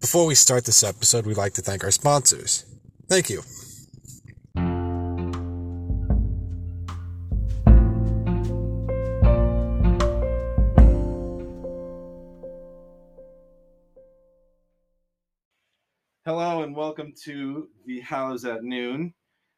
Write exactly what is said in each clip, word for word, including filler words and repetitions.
Before we start this episode, we'd like to thank our sponsors. Thank you. Hello and welcome to The Hallows at Noon.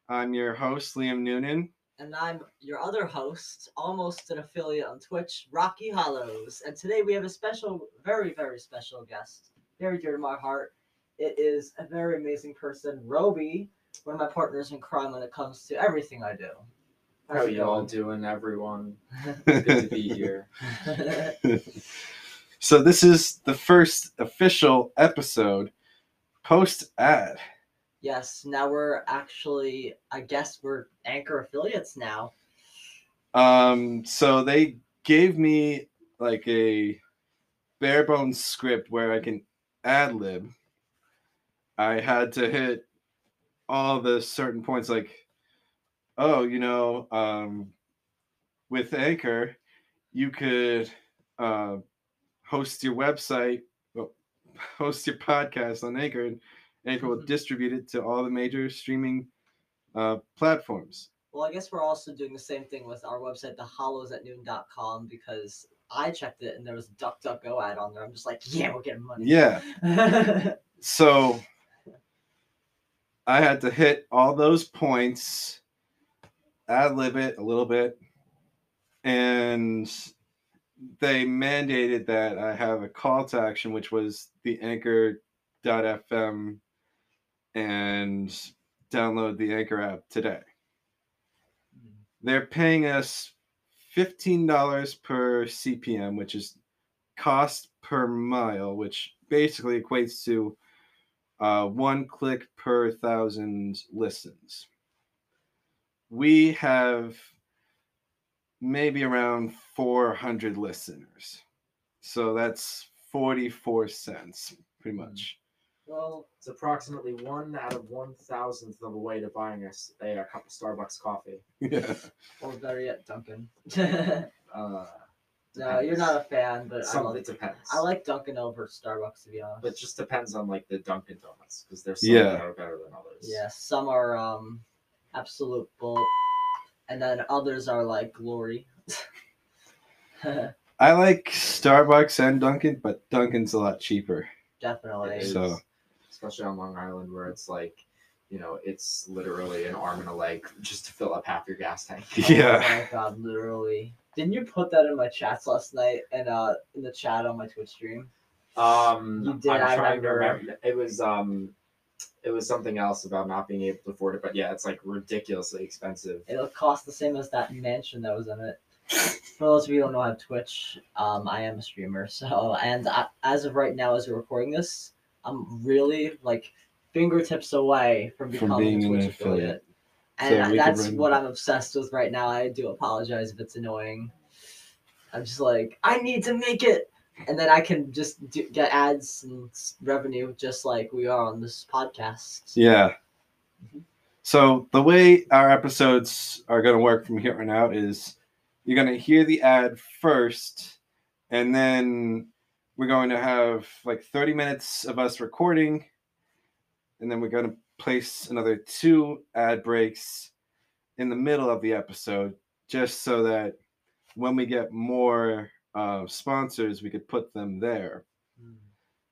I'm your host, Liam Noonan. And I'm your other host, almost an affiliate on Twitch, Rocky Hollows. And today we have a special, very, very special guest, very dear to my heart. It is a very amazing person, Roby, one of my partners in crime when it comes to everything I do. How's How you going? All doing, everyone? It's good to be here. So this is the first official episode post-ad. Yes, now we're actually, I guess we're Anchor affiliates now. Um, so they gave me like a bare bones script where I can ad lib. I had to hit all the certain points like, oh, you know, um, with Anchor, you could uh, host your website, well, host your podcast on Anchor, and Anchor will distribute it to all the major streaming uh, platforms. Well, I guess we're also doing the same thing with our website, the hollows at noon dot com, because I checked it and there was a Duck Duck Go ad on there. I'm just like, yeah, we're getting money. Yeah. So I had to hit all those points, ad-lib it a little bit, and they mandated that I have a call to action, which was the anchor dot f m. and download the Anchor app today. They're paying us fifteen dollars per C P M, which is cost per mile, which basically equates to uh, one click per thousand listens. We have maybe around four hundred listeners. So that's forty-four cents, pretty much. Well, it's approximately one out of one thousandth of a way to buying us a, a cup of Starbucks coffee. Yeah. Or better yet, Dunkin'. uh, no, you're not a fan, but Some, I like, it depends. I like Dunkin' over Starbucks, to be honest. But it just depends on like the Dunkin' donuts, because there's some yeah. that are better than others. Yeah, some are um, absolute bull, and then others are like glory. I like Starbucks and Dunkin', but Dunkin's a lot cheaper. Definitely. So. Especially on Long Island, where it's like, you know, it's literally an arm and a leg just to fill up half your gas tank. Yeah. Oh my God, literally. Didn't you put that in my chats last night and uh, in the chat on my Twitch stream? Um, you did. I'm I trying remember. to remember. It was um, it was something else about not being able to afford it, but yeah, it's like ridiculously expensive. It'll cost the same as that mansion that was in it. For those of you who don't know how to Twitch, um, I am a streamer. So, and I, as of right now, as we're recording this, I'm really like fingertips away from becoming from a Twitch affiliate. affiliate. And so that's what I'm obsessed with right now. I do apologize if it's annoying. I'm just like, I need to make it. And then I can just do, get ads and revenue just like we are on this podcast. Yeah. Mm-hmm. So the way our episodes are going to work from here on out is you're going to hear the ad first, and then we're going to have like thirty minutes of us recording, and then we're going to place another two ad breaks in the middle of the episode, just so that when we get more uh, sponsors, we could put them there. Mm.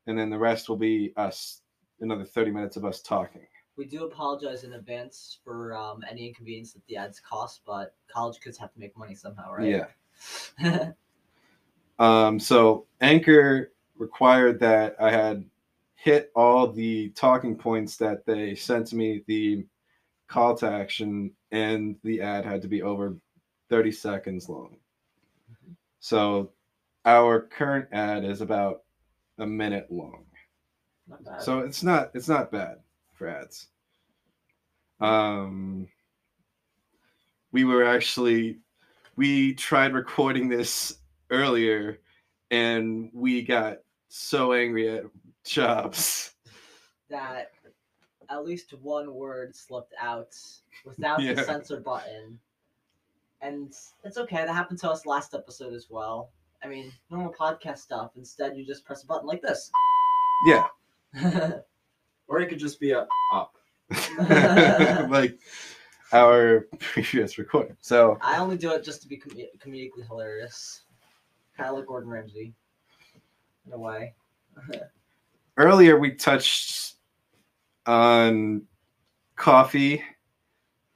And then the rest will be us, another thirty minutes of us talking. We do apologize in advance for um, any inconvenience that the ads cost, but college kids have to make money somehow, right? Yeah. Um, so Anchor required that I had hit all the talking points that they sent to me. The call to action and the ad had to be over thirty seconds long. Mm-hmm. So our current ad is about a minute long. Not bad. So it's not it's not bad for ads. Um, we were actually we tried recording this earlier, and we got so angry at Jobs that at least one word slipped out without yeah. the censor button, and it's okay. That happened to us last episode as well. I mean, normal podcast stuff. Instead, you just press a button like this. Yeah. Or it could just be a up. Like our previous recording. So I only do it just to be com- comedically hilarious. Kind of like Gordon Ramsay. In a way. Earlier we touched on coffee,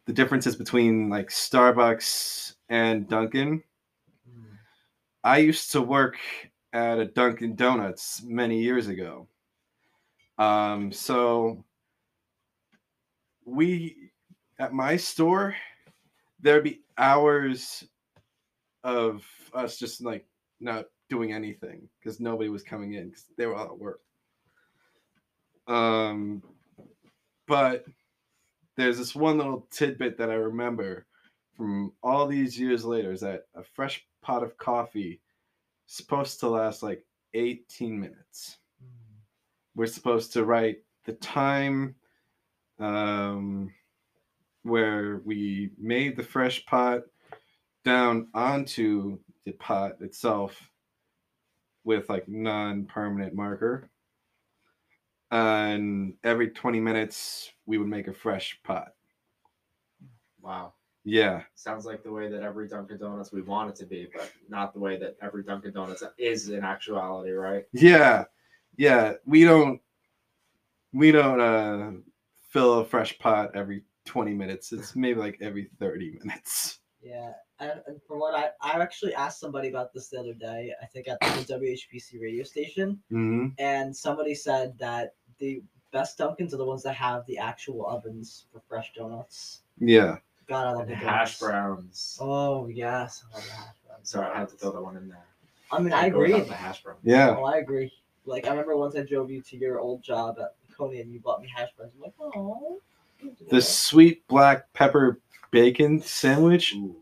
the differences between like Starbucks and Dunkin'. Mm. I used to work at a Dunkin' Donuts many years ago. Um, so we, at my store, there'd be hours of us just like not doing anything because nobody was coming in because they were all at work. Um, but there's this one little tidbit that I remember from all these years later is that a fresh pot of coffee is supposed to last like eighteen minutes. Mm. We're supposed to write the time um, where we made the fresh pot down onto the pot itself with like non-permanent marker. And every twenty minutes, we would make a fresh pot. Wow. Yeah. Sounds like the way that every Dunkin' Donuts we want it to be, but not the way that every Dunkin' Donuts is in actuality, right? Yeah. Yeah. We don't, we don't uh, fill a fresh pot every twenty minutes. It's maybe like every thirty minutes. Yeah. And from what I, I actually asked somebody about this the other day, I think at the W H P C radio station, mm-hmm. and somebody said that the best Dunkins are the ones that have the actual ovens for fresh donuts. Yeah. God, I love and the hash browns. Oh, yes. I love the hash browns. Sorry, I had to throw that one in there. I mean, I, I agree. The hash browns. Yeah. Oh, I agree. Like, I remember once I drove you to your old job at Coney and you bought me hash browns. I'm like, oh. The sweet black pepper bacon sandwich. Ooh.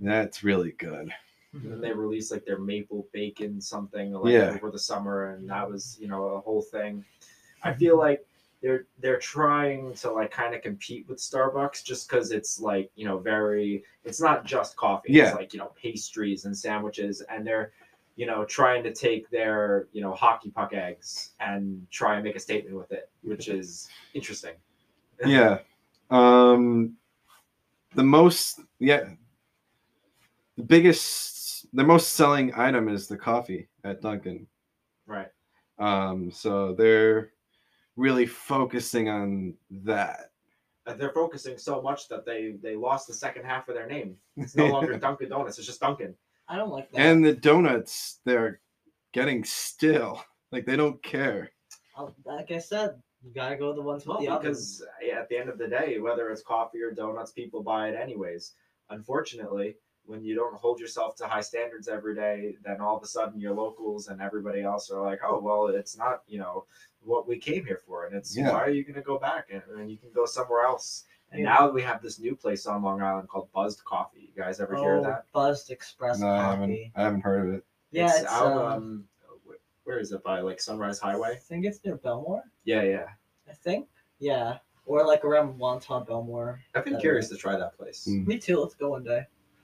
That's really good. And then they released like their maple bacon something like yeah. over the summer, and that was, you know, a whole thing. I feel like they're they're trying to like kind of compete with Starbucks just because it's like, you know, very it's not just coffee. Yeah. It's like, you know, pastries and sandwiches, and they're, you know, trying to take their, you know, hockey puck eggs and try and make a statement with it, which is interesting. Yeah. Um the most yeah. The biggest, the most selling item is the coffee at Dunkin'. Right. Um, so they're really focusing on that. And they're focusing so much that they, they lost the second half of their name. It's no longer Dunkin' Donuts. It's just Dunkin'. I don't like that. And the donuts, they're getting still. Like, they don't care. Like I said, you got to go with the ones with well, the because, ovens. Because yeah, at the end of the day, whether it's coffee or donuts, people buy it anyways. Unfortunately, when you don't hold yourself to high standards every day, then all of a sudden your locals and everybody else are like, oh, well, it's not, you know, what we came here for. And it's, yeah. why are you going to go back? And, and you can go somewhere else. And yeah. now we have this new place on Long Island called Buzzed Coffee. You guys ever oh, hear of that? Buzzed Express no, Coffee. I haven't, I haven't heard of it. Yeah, it's, it's out, um, um, where is it, by like Sunrise Highway? I think it's near Belmore. Yeah, yeah. I think, yeah. Or like around Wonton, Belmore. I've been curious way. to try that place. Mm. Me too. Let's go one day.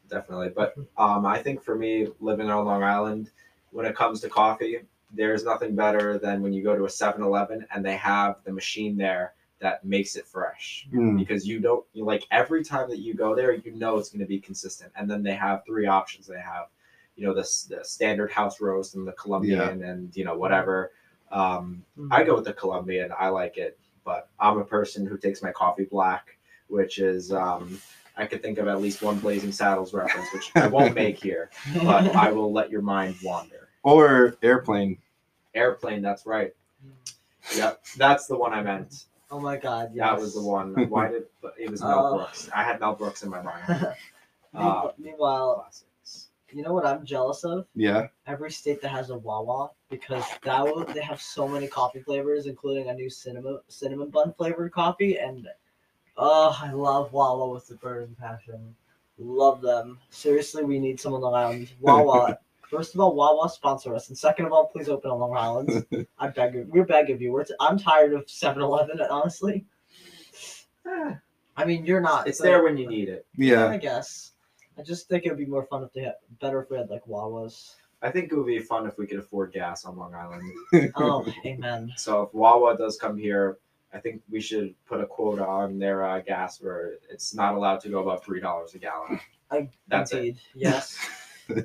Definitely. But um, I think for me, living on Long Island, when it comes to coffee, there's nothing better than when you go to a seven eleven and they have the machine there that makes it fresh. Mm. Because you don't, you like every time that you go there, you know it's going to be consistent. And then they have three options. They have, you know, the, the standard house roast and the Colombian yeah. and, you know, whatever. Um, mm-hmm. I go with the Colombian. I like it. But I'm a person who takes my coffee black, which is... Um, I could think of at least one Blazing Saddles reference, which I won't make here, but I will let your mind wander. Or Airplane. Airplane, that's right. Yep, that's the one I meant. Oh my God, yes. That was the one. Why did it was Mel uh, Brooks. I had Mel Brooks in my mind. Uh, meanwhile, classics. You know what I'm jealous of? Yeah. Every state that has a Wawa, because that will, they have so many coffee flavors, including a new cinnamon cinnamon bun flavored coffee, and oh, I love Wawa with the burning passion. Love them. Seriously, we need some on Long Island. Wawa. First of all, Wawa, sponsor us. And second of all, please open on Long Island. I beg of, we're begging you. We're t- I'm tired of seven eleven, honestly. I mean, you're not. It's so, there when you need it. Yeah. I guess. I just think it would be more fun if they had better if we had, like, Wawas. I think it would be fun if we could afford gas on Long Island. Oh, amen. So if Wawa does come here, I think we should put a quota on their uh, gas where it's not allowed to go above three dollars a gallon. I, That's indeed. It. Yes.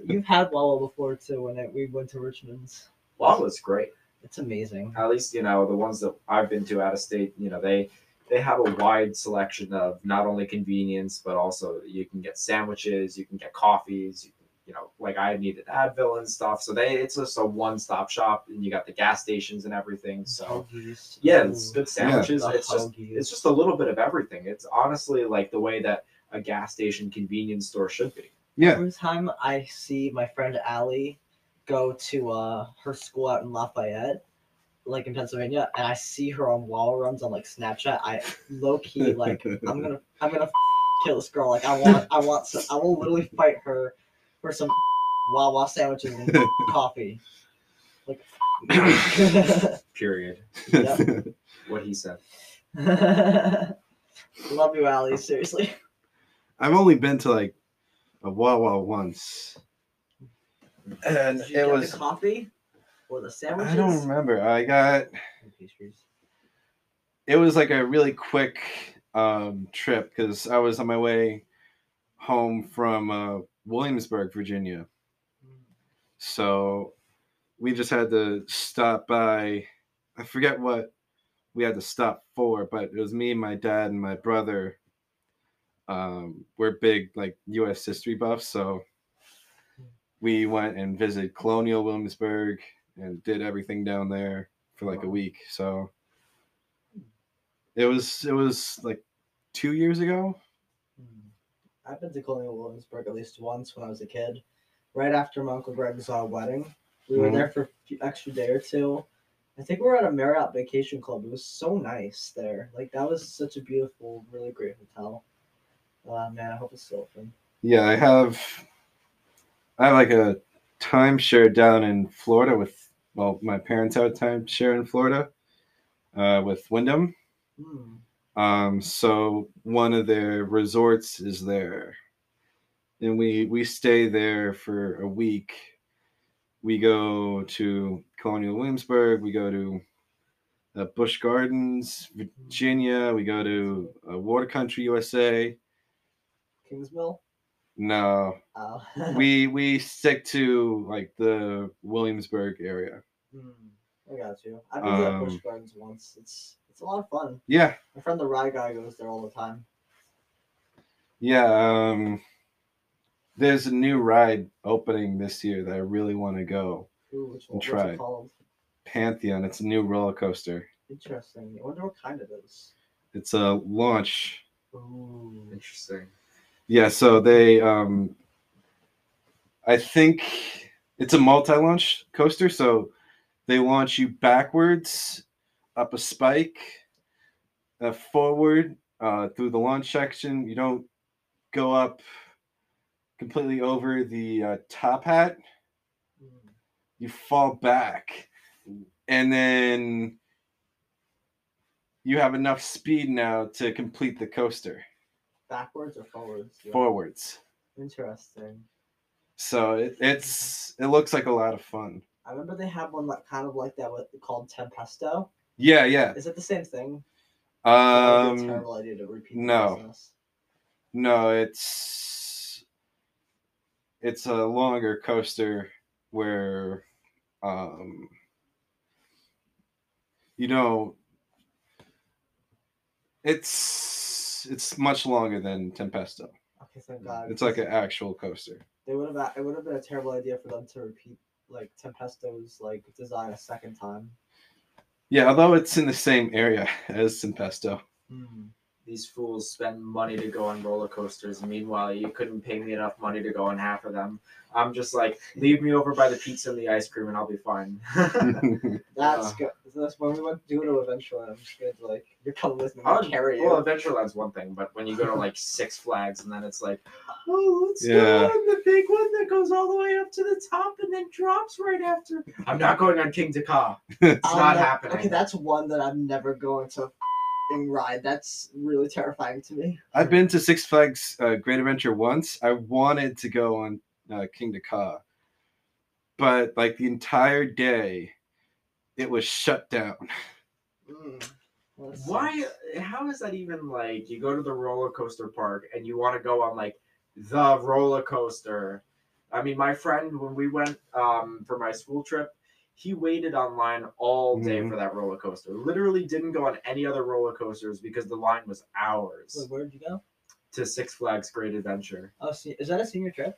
You've had Wawa before, too, when it, we went to Richmond's. Wawa's great. It's amazing. At least, you know, the ones that I've been to out of state, you know, they... They have a wide selection of not only convenience, but also you can get sandwiches, you can get coffees, you, can, you know, like I needed Advil and stuff. So they, it's just a one-stop shop, and you got the gas stations and everything. So Huggies. Yeah, it's good sandwiches. Yeah. It's just, Huggies. It's just a little bit of everything. It's honestly like the way that a gas station convenience store should be. Yeah. Every time I see my friend Allie go to uh, her school out in Lafayette, like in Pennsylvania, and I see her on Wawa runs on like Snapchat, I low key like I'm gonna I'm gonna f- kill this girl. Like I want I want some, I will literally fight her for some f- Wawa sandwiches and coffee. Like f- period. Yep. What he said. Love you, Allie. Seriously. I've only been to like a Wawa once, and Did you it get was the coffee. Or the sandwiches? I don't remember. I got pastries. It was like a really quick um, trip because I was on my way home from uh, Williamsburg, Virginia. Mm. So we just had to stop by. I forget what we had to stop for, but it was me, my dad, and my brother. Um, we're big like U S history buffs, so we went and visited Colonial Williamsburg. And did everything down there for like wow. a week. So it was it was like two years ago. I've been to Colonial Williamsburg at least once when I was a kid. Right after my Uncle Greg's uh, wedding, we were mm-hmm. there for an few, extra day or two. I think we were at a Marriott Vacation Club. It was so nice there. Like that was such a beautiful, really great hotel. Uh, man, I hope it's still open. Yeah, I have. I have like a timeshare down in Florida with. Well, my parents had a timeshare in Florida uh, with Wyndham. Mm. Um, so one of their resorts is there. And we, we stay there for a week. We go to Colonial Williamsburg. We go to uh, Busch Gardens, Virginia. We go to uh, Water Country U S A. Kingsmill? No, oh. we we stick to like the Williamsburg area. Mm, I got you. I've been to um, Busch Gardens once. It's it's a lot of fun. Yeah, my friend the Rye Guy goes there all the time. Yeah, um, there's a new ride opening this year that I really want to go Ooh, which one? and try. What's it called? Pantheon. It's a new roller coaster. Interesting. I wonder what kind it is. It's a launch. Ooh, interesting. Yeah, so they, um, I think it's a multi-launch coaster, so they launch you backwards, up a spike, uh, forward, uh, through the launch section. You don't go up completely over the uh, top hat. You fall back, and then you have enough speed now to complete the coaster. Backwards or forwards? Yeah. Forwards. Interesting. So it, it's it looks like a lot of fun. I remember they have one like kind of like that with, called Tempesto. Yeah, yeah. Is it the same thing? Um, a terrible idea to repeat. No, business. no, it's it's a longer coaster where um you know it's. It's much longer than Tempesto. Okay, thank God. It's like an actual coaster. They would have. It would have been a terrible idea for them to repeat like Tempesto's like design a second time. Yeah, although it's in the same area as Tempesto. Mm. These fools spend money to go on roller coasters. Meanwhile, you couldn't pay me enough money to go on half of them. I'm just like, leave me over by the pizza and the ice cream, and I'll be fine. That's uh, good. That's when we went to do to Adventureland. I'm just gonna like, you're coming with me. I'll carry you. Well, Adventureland's one thing, but when you go to like Six Flags, and then it's like, oh, let's yeah. go on the big one that goes all the way up to the top and then drops right after. I'm not going on Kingda Ka. It's um, not that, happening. Okay, that's one that I'm never going to. Ride that's really terrifying to me. I've been to Six Flags uh, Great Adventure once. I wanted to go on uh, Kingda Ka, but like the entire day it was shut down. Mm. Why? How is that even like? You go to the roller coaster park and you want to go on like the roller coaster. I mean, my friend, when we went um, for my school trip, he waited online all day mm-hmm. for that roller coaster. Literally didn't go on any other roller coasters because the line was hours. Wait, where did you go? To Six Flags Great Adventure. Oh, see, is that a senior trip?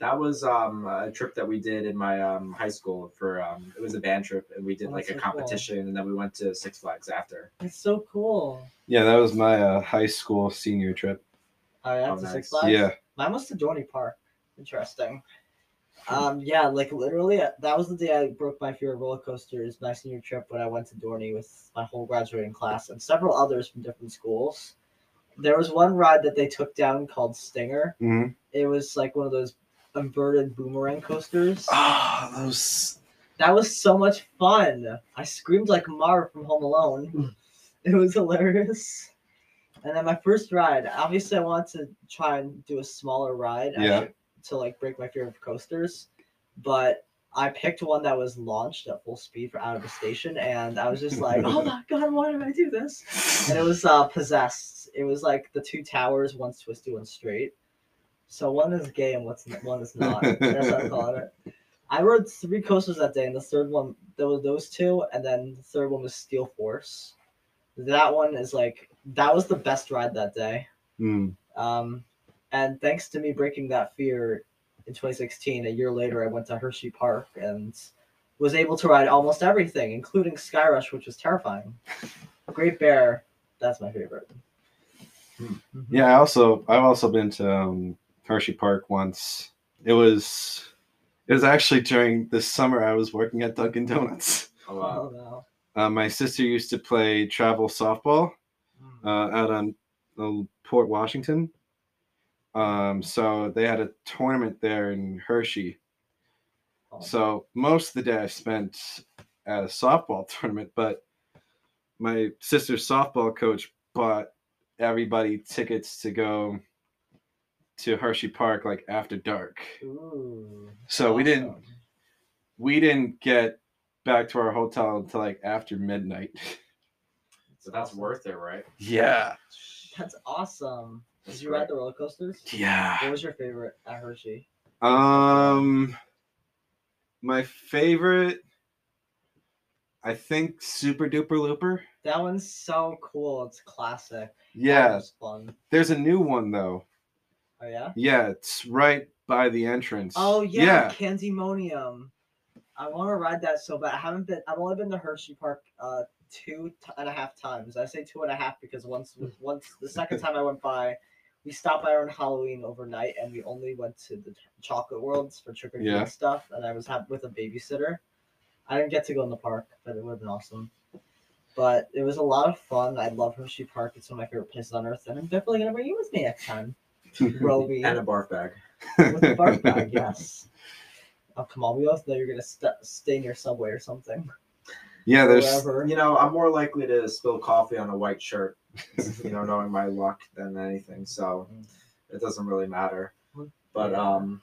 That was um, a trip that we did in my um, high school for, um, it was a band trip, and we did oh, like so a competition, cool. and then we went to Six Flags after. That's so cool. Yeah, that was my uh, high school senior trip. Oh, yeah, to nice. Six Flags? Yeah. Mine was to Dorney Park. Interesting. Um, yeah, like literally, that was the day I broke my fear of roller coasters, my senior trip, when I went to Dorney with my whole graduating class and several others from different schools. There was one ride that they took down called Stinger. Mm-hmm. It was like one of those inverted boomerang coasters. Ah, oh, those. That was so much fun. I screamed like Marv from Home Alone. It was hilarious. And then my first ride, obviously I wanted to try and do a smaller ride yeah. I, to like break my fear of coasters, but I picked one that was launched at full speed for out of the station, and I was just like, oh my god, why did I do this? And it was uh, Possessed. It was like the two towers, one's twisted, one's straight. So one is gay and what's one is not. That's what I call it. I rode three coasters that day, and the third one, there were those two, and then the third one was Steel Force. That one is like, that was the best ride that day. Mm. Um, and thanks to me breaking that fear in twenty sixteen, a year later, I went to Hershey Park and was able to ride almost everything, including Sky Rush, which was terrifying. Great Bear, that's my favorite. Mm-hmm. Yeah, I also I've also been to. Um... Hershey Park once. It was it was actually during this summer I was working at Dunkin' Donuts. Oh, wow. Oh, wow. Uh, my sister used to play travel softball uh, out on uh, Port Washington. Um, so they had a tournament there in Hershey. Oh. So most of the day I spent at a softball tournament, but my sister's softball coach bought everybody tickets to go to Hershey Park like after dark. Ooh, so awesome. we didn't we didn't get back to our hotel until like after midnight. So that's worth it, right? Yeah. That's awesome. That's Did you great. ride the roller coasters? Yeah. What was your favorite at Hershey? Um my favorite, I think, Super Duper Looper. That one's so cool. It's classic. Yeah. That was fun. There's a new one though. Oh, yeah? Yeah, it's right by the entrance. Oh, yeah, yeah. Canzimonium. I want to ride that so bad. I haven't been, I've only been to Hershey Park uh, two t- and a half times. I say two and a half because once, once the second time I went by, we stopped by on Halloween overnight, and we only went to the Chocolate Worlds for trick or treat yeah. stuff, and I was ha- with a babysitter. I didn't get to go in the park, but it would have been awesome. But it was a lot of fun. I love Hershey Park. It's one of my favorite places on earth, and I'm definitely going to bring you with me next time. Roby. And a barf bag. With a barf bag, yes. Oh, come on. We both know you're going to st- stain your subway or something. Yeah, there's... Whatever. You know, I'm more likely to spill coffee on a white shirt, you know, knowing my luck than anything. So it doesn't really matter. But, yeah. um,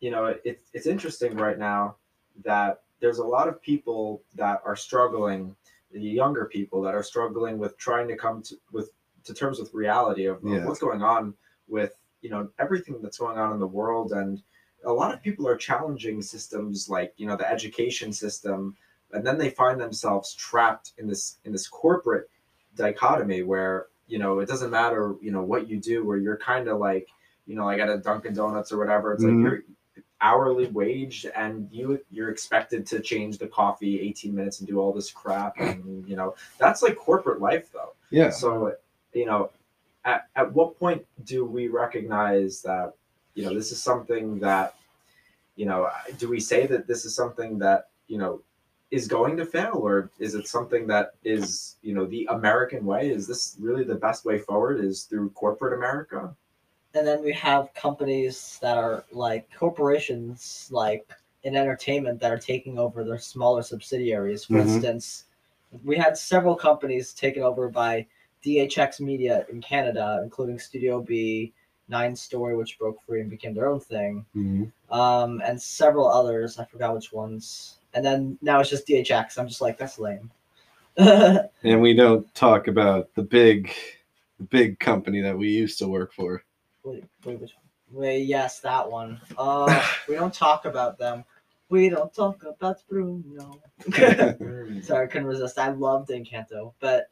you know, it, it, it's interesting right now that there's a lot of people that are struggling, the younger people that are struggling with trying to come to, with, to terms with reality of yeah. what's going on with, you know, everything that's going on in the world. And a lot of people are challenging systems like, you know, the education system, and then they find themselves trapped in this in this corporate dichotomy where, you know, it doesn't matter, you know, what you do, where you're kind of like, you know, like at a Dunkin' Donuts or whatever, it's mm-hmm. like you're hourly waged and you you're expected to change the coffee eighteen minutes and do all this crap. And, you know, that's like corporate life though. Yeah. So, you know, At, at what point do we recognize that, you know, this is something that, you know, do we say that this is something that, you know, is going to fail, or is it something that is, you know, the American way? Is this really the best way forward, is through corporate America? And then we have companies that are like corporations, like in entertainment, that are taking over their smaller subsidiaries. For mm-hmm. instance, we had several companies taken over by D H X Media in Canada, including Studio B Nine Story, which broke free and became their own thing, mm-hmm. um, and several others. I forgot which ones. And then now it's just D H X. I'm just like, that's lame. And we don't talk about the big, the big company that we used to work for. Wait, wait, which one? Wait, yes, that one. Uh, we don't talk about them. We don't talk about Bruno. Sorry, I couldn't resist. I loved Encanto, but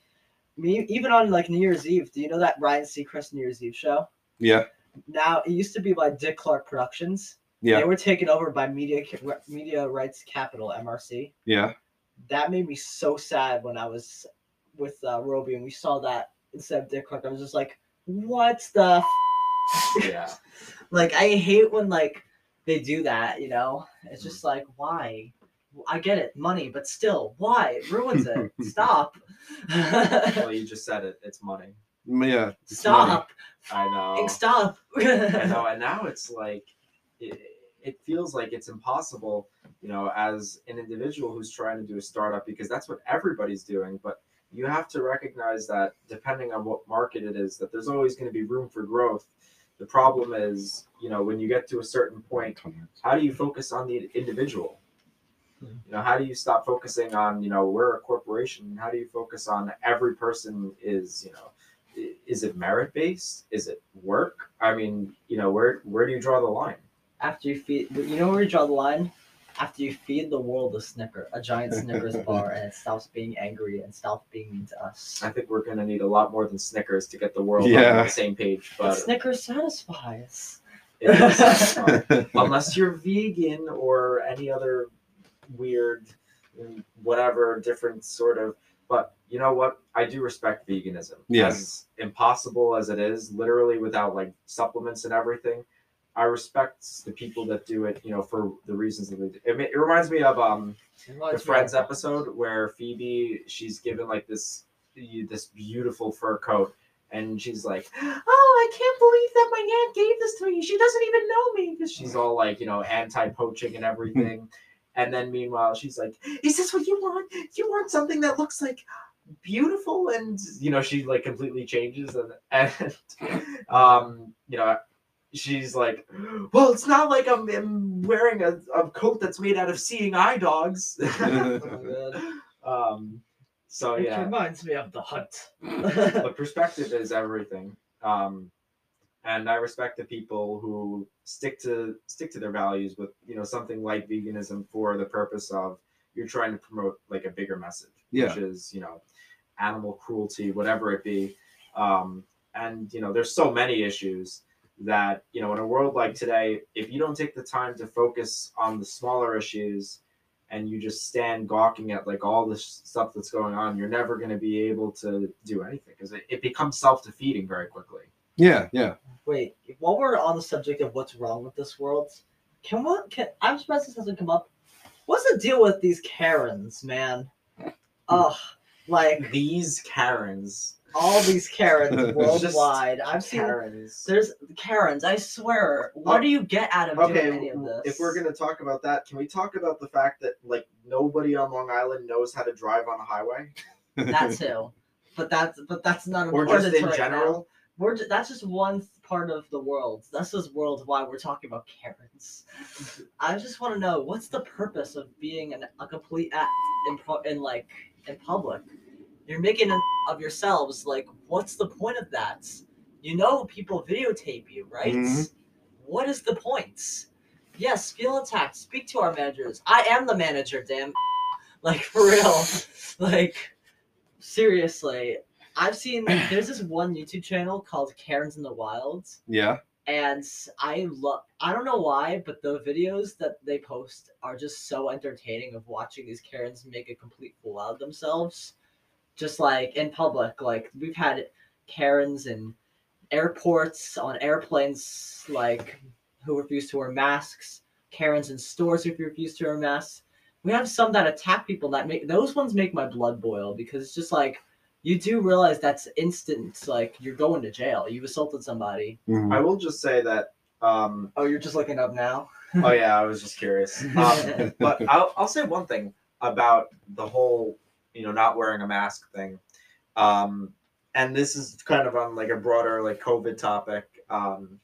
me even on like New Year's Eve. Do you know that Ryan Seacrest New Year's Eve show? Yeah. Now it used to be by Dick Clark Productions. Yeah. They were taken over by Media Media Rights Capital (M R C). Yeah. That made me so sad when I was with uh, Roby and we saw that instead of Dick Clark. I was just like, what the f-? Yeah. Like, I hate when, like, they do that, you know? It's just like, why? I get it, money, but still, why? It ruins it. Stop. Well, you just said it. It's money. Yeah. It's stop. Money. I know. Stop. I know. And now it's like... It, It feels like it's impossible, you know, as an individual who's trying to do a startup, because that's what everybody's doing. But you have to recognize that depending on what market it is, that there's always going to be room for growth. The problem is, you know, when you get to a certain point, how do you focus on the individual? You know, how do you stop focusing on, you know, we're a corporation? How do you focus on every person is, you know, is it merit-based? Is it work? I mean, you know, where where do you draw the line? After you feed, you know where you draw the line? After you feed the world a Snicker, a giant Snickers bar, and it stops being angry and stops being mean to us. I think we're going to need a lot more than Snickers to get the world yeah. on the same page. But Snickers satisfies. It does satisfy. Unless you're vegan or any other weird, whatever, different sort of. But you know what? I do respect veganism. Yes. As impossible as it is, literally without like supplements and everything. I respect the people that do it, you know, for the reasons that they do. It, it reminds me of um, the Friends episode where Phoebe, she's given like this this beautiful fur coat, and she's like, "Oh, I can't believe that my aunt gave this to me. She doesn't even know me," because she's all like, you know, anti-poaching and everything. And then meanwhile, she's like, "Is this what you want? You want something that looks like beautiful?" And you know, she like completely changes, and and um, you know. She's like, well, it's not like I'm, I'm wearing a, a coat that's made out of seeing eye dogs. Oh, um, so, yeah. It reminds me of The Hunt. The perspective is everything. Um, and I respect the people who stick to stick to their values with, you know, something like veganism for the purpose of you're trying to promote, like, a bigger message, yeah. which is, you know, animal cruelty, whatever it be. Um, and, you know, there's so many issues that, you know, in a world like today, if you don't take the time to focus on the smaller issues and you just stand gawking at like all this stuff that's going on, you're never going to be able to do anything because it, it becomes self-defeating very quickly. Yeah. Yeah. Wait, while we're on the subject of what's wrong with this world, can what can I'm surprised this hasn't come up. What's the deal with these Karens, man? Ugh, like these Karens. All these Karens worldwide. I've seen Karens. There's Karens, I swear. What do you get out of okay, doing any of this? If we're going to talk about that, can we talk about the fact that like nobody on Long Island knows how to drive on a highway? That too. But that's but that's not important. Or just in right general. Now. We're just, that's just one part of the world. That's just worldwide. We're talking about Karens. I just want to know what's the purpose of being an, a complete act in, pro, in like in public. You're making an of yourselves, like, what's the point of that? You know people videotape you, right? Mm-hmm. What is the point? Yes, feel attacked. Speak to our managers. I am the manager, damn. Like, for real. Like, seriously. I've seen, there's this one YouTube channel called Karens in the Wild. Yeah. And I love, I don't know why, but the videos that they post are just so entertaining of watching these Karens make a complete fool out of themselves. Just like in public, like we've had Karens in airports, on airplanes, like who refuse to wear masks, Karens in stores who refuse to wear masks. We have some that attack people that make those ones make my blood boil because it's just like you do realize that's instant, like you're going to jail. You've assaulted somebody. Mm-hmm. I will just say that. Um, oh, you're just looking up now? Oh, yeah, I was just curious. Um, but I'll, I'll say one thing about the whole. You know, not wearing a mask thing. Um, and this is kind of on like a broader like COVID topic. Um,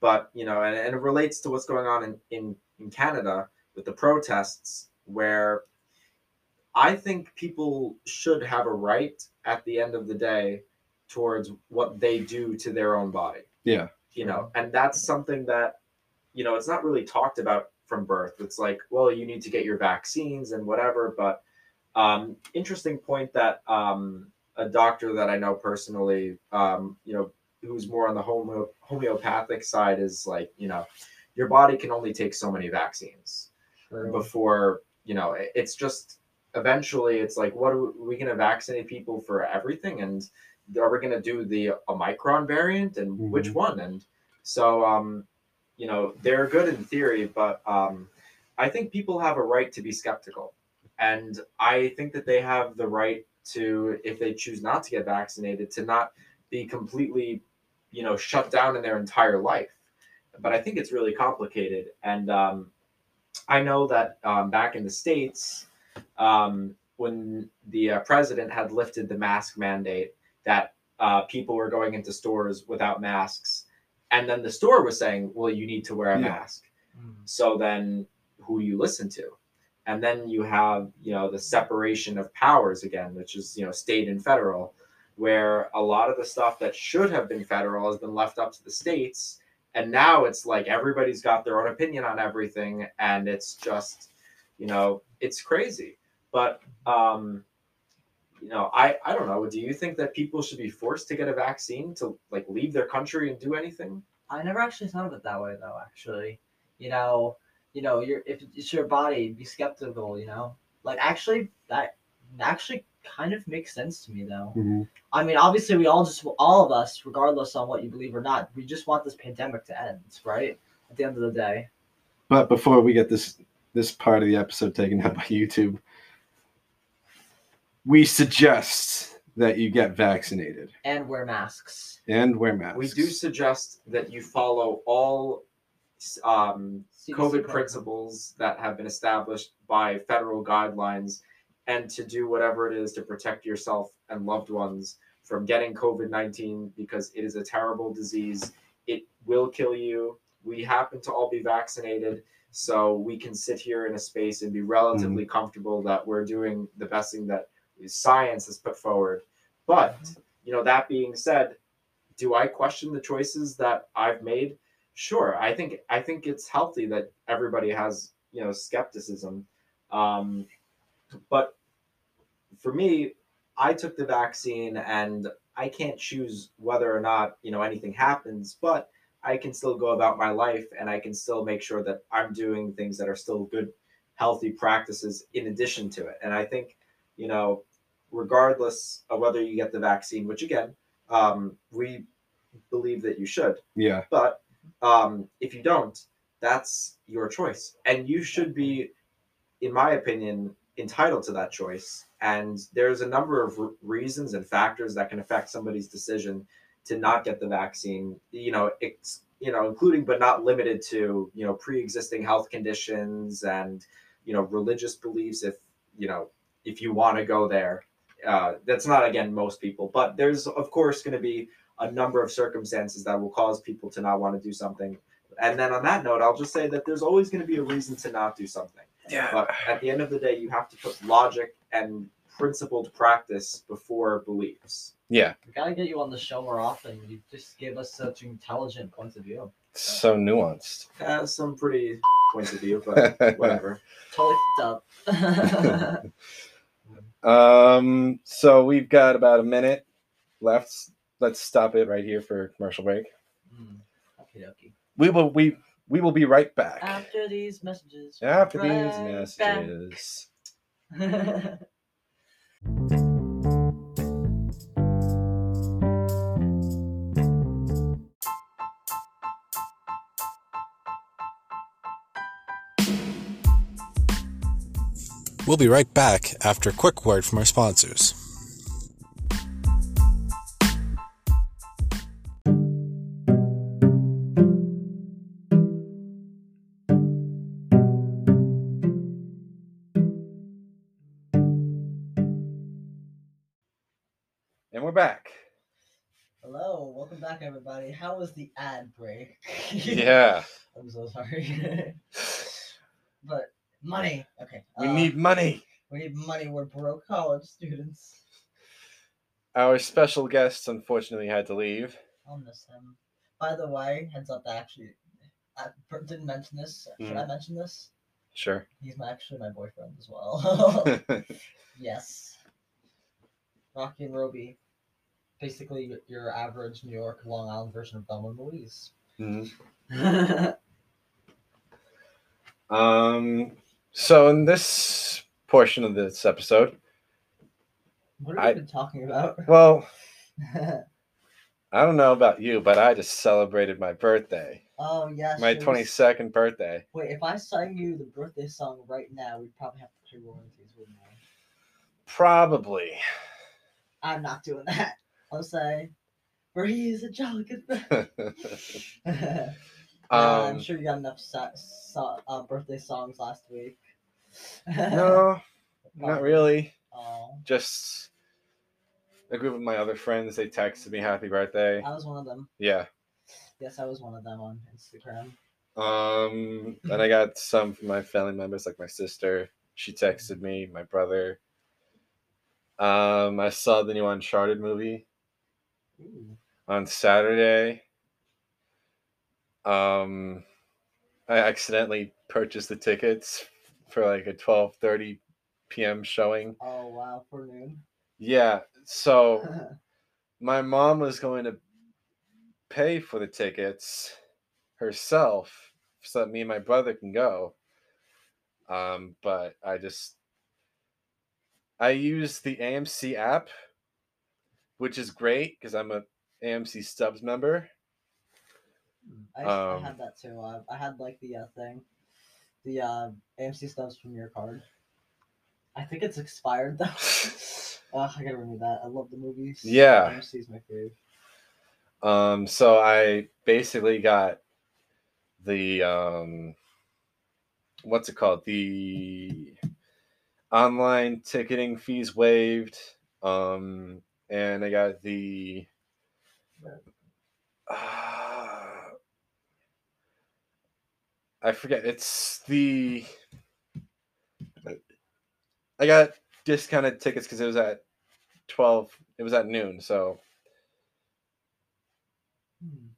But, you know, and, and it relates to what's going on in, in, in Canada with the protests, where I think people should have a right at the end of the day towards what they do to their own body. Yeah. You know, and that's something that, you know, it's not really talked about from birth. It's like, well, you need to get your vaccines and whatever. But um, interesting point that um, a doctor that I know personally, um, you know, who's more on the homo- homeopathic side is like, you know, your body can only take so many vaccines True. before, you know, it's just eventually it's like, what are we, are we going to vaccinate people for everything? And are we going to do the Omicron variant and mm-hmm. which one? And so, um, you know, they're good in theory, but um, I think people have a right to be skeptical. And I think that they have the right to, if they choose not to get vaccinated, to not be completely, you know, shut down in their entire life. But I think it's really complicated. And um, I know that um, back in the States, um, when the uh, president had lifted the mask mandate, that uh, people were going into stores without masks. And then the store was saying, well, you need to wear a yeah. mask. Mm-hmm. So then who do you listen to? And then you have, you know, the separation of powers again, which is, you know, state and federal, where a lot of the stuff that should have been federal has been left up to the states. And now it's like everybody's got their own opinion on everything. And it's just, you know, it's crazy. But, um, you know, I, I don't know. Do you think that people should be forced to get a vaccine to, like, leave their country and do anything? I never actually thought of it that way, though, actually. You know, you know, you're, if it's your body, be skeptical, you know. Like, actually, that actually kind of makes sense to me, though. Mm-hmm. I mean, obviously, we all just, all of us, regardless on what you believe or not, we just want this pandemic to end, right? At the end of the day. But before we get this this part of the episode taken out by YouTube, we suggest that you get vaccinated. And wear masks. And wear masks. We do suggest that you follow all um, COVID principles that have been established by federal guidelines, and to do whatever it is to protect yourself and loved ones from getting COVID nineteen, because it is a terrible disease. It will kill you. We happen to all be vaccinated, so we can sit here in a space and be relatively mm-hmm. comfortable that we're doing the best thing that science has put forward. But, you know, that being said, do I question the choices that I've made? Sure. I think, I think it's healthy that everybody has, you know, skepticism. Um, but for me, I took the vaccine and I can't choose whether or not, you know, anything happens, but I can still go about my life and I can still make sure that I'm doing things that are still good, healthy practices in addition to it. And I think, you know, regardless of whether you get the vaccine, which again, um, we believe that you should. Yeah. But um, if you don't, that's your choice. And you should be, in my opinion, entitled to that choice. And there's a number of r- reasons and factors that can affect somebody's decision to not get the vaccine, you know, it's, you know, including but not limited to, you know, pre-existing health conditions and, you know, religious beliefs. If, you know, if you want to go there, uh, that's not, again, most people, but there's of course going to be a number of circumstances that will cause people to not want to do something. And then on that note, I'll just say that there's always going to be a reason to not do something. Yeah. But at the end of the day, you have to put logic and principled practice before beliefs. Yeah. We gotta get you on the show more often. You just give us such intelligent points of view. So nuanced. Yeah, some pretty points of view, but whatever. Totally fucked up. um. So we've got about a minute left. Let's stop it right here for a commercial break. Mm, okay, okay. We will. We we will be right back after these messages. After right these messages. We'll be right back after a quick word from our sponsors. And we're back. Hello, welcome back, everybody. How was the ad break? Yeah. I'm so sorry. But money. Okay. We um, need money. We need money. We're broke college students. Our special guests, unfortunately, had to leave. I'll miss him. By the way, heads up, actually, I didn't mention this. Should mm. I mention this? Sure. He's my, actually my boyfriend as well. Yes. Rocky and Roby. Basically, your average New York, Long Island version of Thelma and Louise. Mm-hmm. um. So in this portion of this episode, what have I been talking about? Well, I don't know about you, but I just celebrated my birthday. Oh yes, my twenty-second was... birthday. Wait, if I sang you the birthday song right now, we'd probably have to pay royalties, wouldn't we? Probably. I'm not doing that. I'll say, for he is a jolly good friend. uh, um, I'm sure you got enough so- so- uh, birthday songs last week. No, not really. Oh. Just a group of my other friends, they texted me happy birthday. I was one of them. Yeah. Yes, I was one of them on Instagram. Um, and I got some from my family members, like my sister. She texted me, my brother. Um, I saw the new Uncharted movie. Ooh. On Saturday. Um, I accidentally purchased the tickets for like a twelve thirty p.m. showing. Oh, wow. For noon? Yeah. So my mom was going to pay for the tickets herself so that me and my brother can go. Um, but I just... I use the A M C app, which is great because I'm a A M C Stubbs member. I, um, I had that too. Uh, I had like the uh, thing, the uh, A M C Stubbs Premier card. I think it's expired though. uh, I gotta renew that. I love the movies. Yeah, A M C is my fave. Um, so I basically got the um, what's it called? The online ticketing fees waived, um, and I got the uh, I forget it's the I got discounted tickets because it was at twelve. It was at noon, so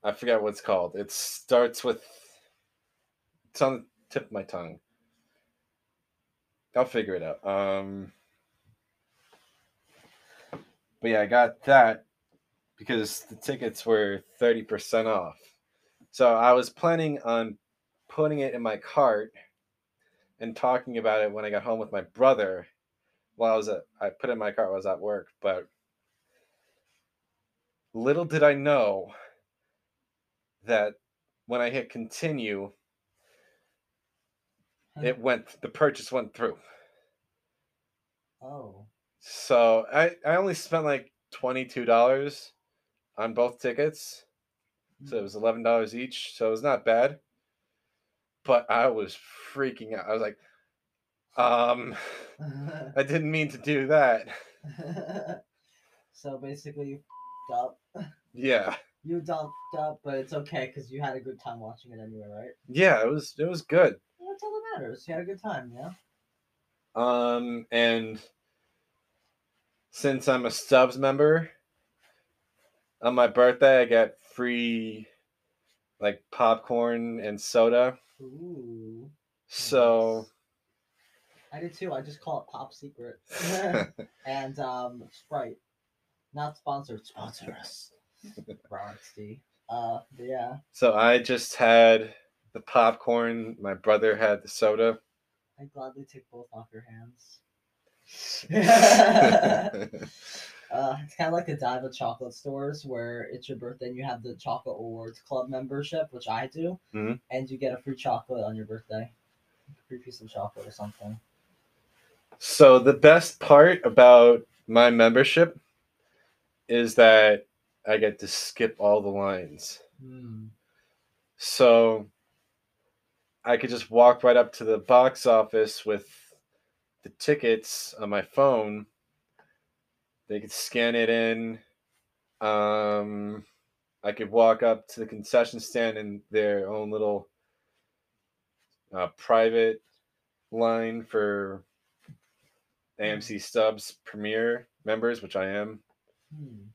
I forget what it's called. It starts with it's on the tip of my tongue. I'll figure it out. Um, but yeah, I got that because the tickets were thirty percent off. So I was planning on putting it in my cart and talking about it when I got home with my brother. While I was at, I put it in my cart while I was at work, but little did I know that when I hit continue, it went, the purchase went through. Oh. So I, I only spent like twenty-two dollars on both tickets. So it was eleven dollars each. So it was not bad. But I was freaking out. I was like, um, I didn't mean to do that. So basically you f***ed up. Yeah. You dumped up, but it's okay because you had a good time watching it anyway, right? Yeah, it was, it was good. That's all that matters. You had a good time, yeah? Um, and since I'm a Stubbs member, on my birthday, I got free, like, popcorn and soda. Ooh. So. Nice. I did, too. I just call it Pop Secret. And um, Sprite. Not sponsored. Sponsor us. Roxy. Uh, yeah. So I just had the popcorn, my brother had the soda. I gladly took both off your hands. uh, it's kind of like the dive of chocolate stores where it's your birthday and you have the Chocolate Rewards Club membership, which I do, mm-hmm. and you get a free chocolate on your birthday. A free piece of chocolate or something. So the best part about my membership is that I get to skip all the lines. Mm. So I could just walk right up to the box office with the tickets on my phone. They could scan it in, Um, I could walk up to the concession stand in their own little uh, private line for A M C Stubbs Premier members, which I am. Hmm.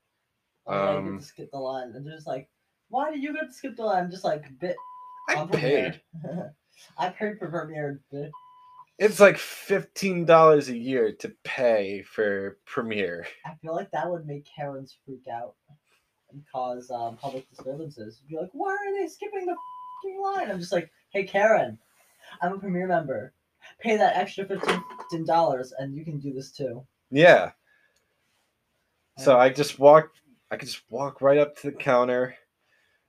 I um, get to skip the line. And they're just like, why do you get to skip the line? I'm just like, bit. I paid. I paid for Premier. Bitch. It's like fifteen dollars a year to pay for Premier. I feel like that would make Karens freak out and cause um, public disturbances. You'd be like, why are they skipping the fucking line? I'm just like, hey, Karen, I'm a Premier member. Pay that extra fifteen dollars and you can do this too. Yeah. So I just walked, I could just walk right up to the counter,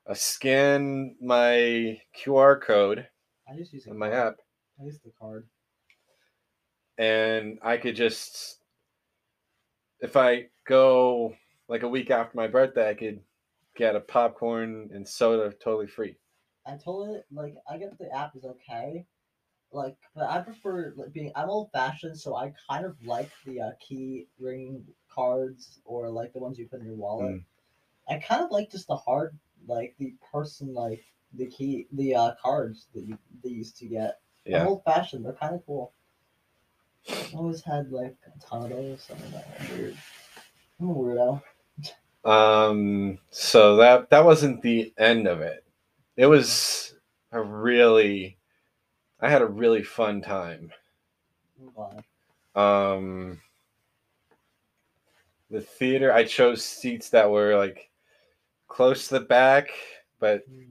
I scan my Q R code I just use in my app. I use the card. And I could just, if I go like a week after my birthday, I could get a popcorn and soda totally free. I totally, like, I get the app is okay. Like, but I prefer like, being, I'm old fashioned, so I kind of like the uh, key ring cards or like the ones you put in your wallet. Mm. I kind of like just the hard, like the person, like the key, the uh, cards that you they used to get. Yeah. I'm old fashioned, they're kind of cool. I always had like a ton of those. Something like weird. I'm a weirdo. Um. So that that wasn't the end of it. It was a really. I had a really fun time. Um, the theater, I chose seats that were like close to the back, but mm.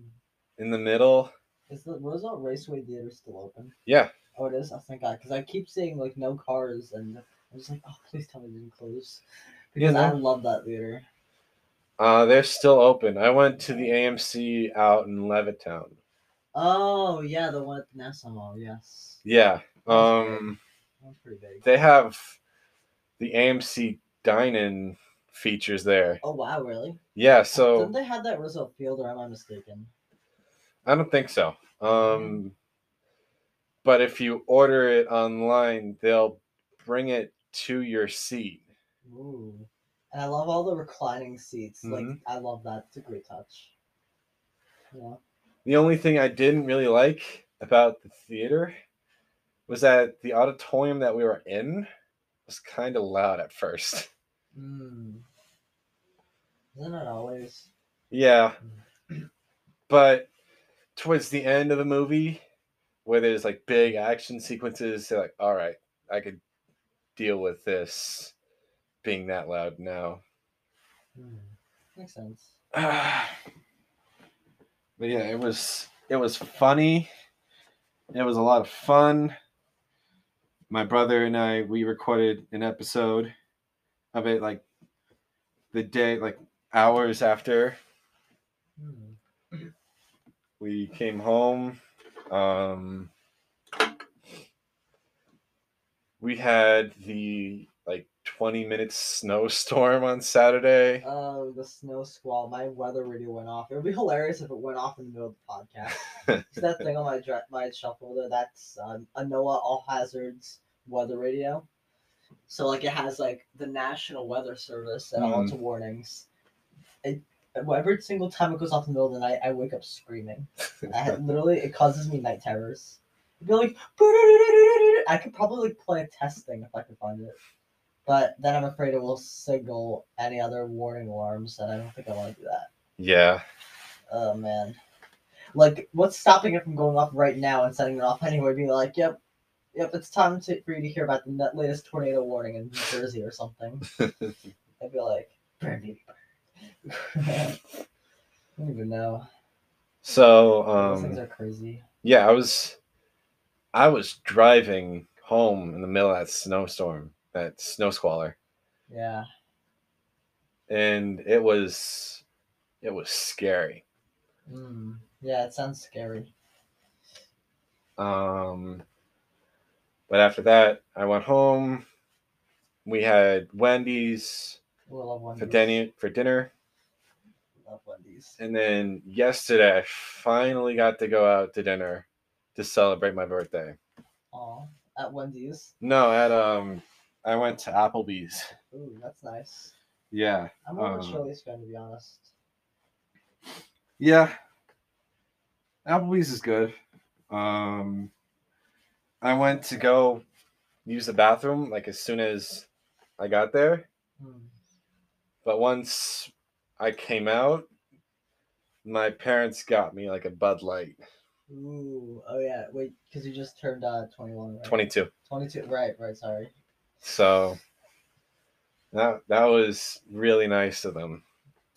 in the middle. Is the Roosevelt Raceway Theater still open? Yeah. Oh, it is? Oh, thank God. Because I keep seeing like no cars, and I'm just like, oh, please tell me it didn't close. Because yeah, I love that theater. Uh, they're still open. I went to the A M C out in Levittown. Oh, yeah, the one at the Nassau Mall, yes. Yeah. Um, That's pretty big. They have the A M C dine-in features there. Oh, wow, really? Yeah, so... Didn't they have that Roosevelt Field, or am I mistaken? I don't think so. Um, mm-hmm. But if you order it online, they'll bring it to your seat. Ooh. And I love all the reclining seats. Mm-hmm. Like, I love that. It's a great touch. Yeah. The only thing I didn't really like about the theater was that the auditorium that we were in was kind of loud at first. Mm. Isn't it always? Yeah. But towards the end of the movie, where there's like big action sequences, they're like, all right, I could deal with this being that loud now. Mm. Makes sense. But yeah, it was it was funny. It was a lot of fun. My brother and I, we recorded an episode of it like the day, like hours after. Mm-hmm. We came home. Um, we had the like twenty minute snowstorm on Saturday. Oh, the snow squall. My weather radio went off. It would be hilarious if it went off in the middle of the podcast. It's that thing on my my shuffle there. That's um, a NOAA All Hazards weather radio. So, like, it has, like, the National Weather Service and mm. all its warnings. It, every single time it goes off in the middle of the night, I wake up screaming. I literally, it causes me night terrors. It'd be like, I could probably like, play a test thing if I could find it. But then I'm afraid it will signal any other warning alarms, and I don't think I want to do that. Yeah. Oh, man. Like, what's stopping it from going off right now and sending it off anyway? Being like, yep, yep, it's time to, for you to hear about the latest tornado warning in New Jersey or something. I'd be like, burn, baby, burn. I don't even know. So, um... Those things are crazy. Yeah, I was... I was driving home in the middle of that snowstorm. That snow squalor. Yeah. And it was, it was scary. Mm. Yeah, it sounds scary. Um, but after that, I went home. We had Wendy's, we'll love Wendy's. For, den- for dinner. Love Wendy's. And then yesterday, I finally got to go out to dinner to celebrate my birthday. Aw, at Wendy's? No, at um. I went to Applebee's. Ooh, that's nice. Yeah. I'm more um, of a Chili's fan, to be honest. Yeah. Applebee's is good. Um, I went to go use the bathroom, like, as soon as I got there. Hmm. But once I came out, my parents got me, like, a Bud Light. Ooh. Oh, yeah. Wait, because you just turned uh, twenty-one, right? twenty-two. twenty-two. Right, right. Sorry. So that, that was really nice of them.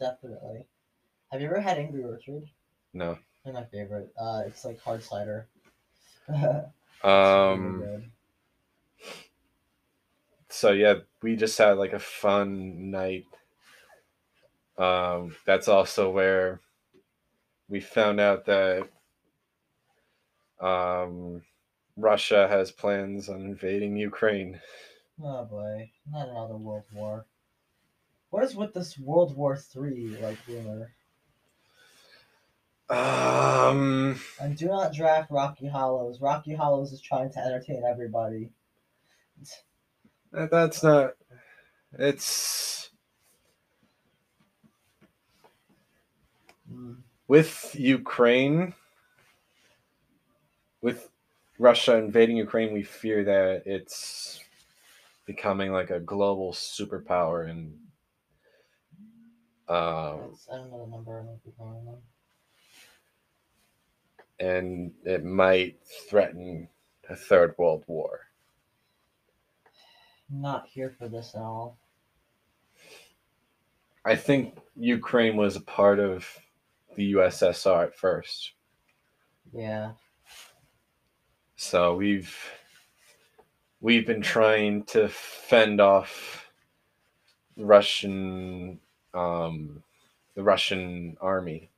Definitely. Have you ever had Angry Orchard? No. They're my favorite. Uh, it's like hard cider. um. Really so, yeah, we just had like a fun night. Um, that's also where we found out that um, Russia has plans on invading Ukraine. Oh boy, not another world war. What is with this World War Three like rumor? Um. And do not draft Rocky Hollows. Rocky Hollows is trying to entertain everybody. That's not. It's mm. with Ukraine. With Russia invading Ukraine, we fear that it's becoming like a global superpower, and um, I don't know the number. I don't know calling them. And it might threaten a third world war. Not here for this at all. I think Ukraine was a part of the U S S R at first. Yeah. So we've we've been trying to fend off Russian um, the Russian army.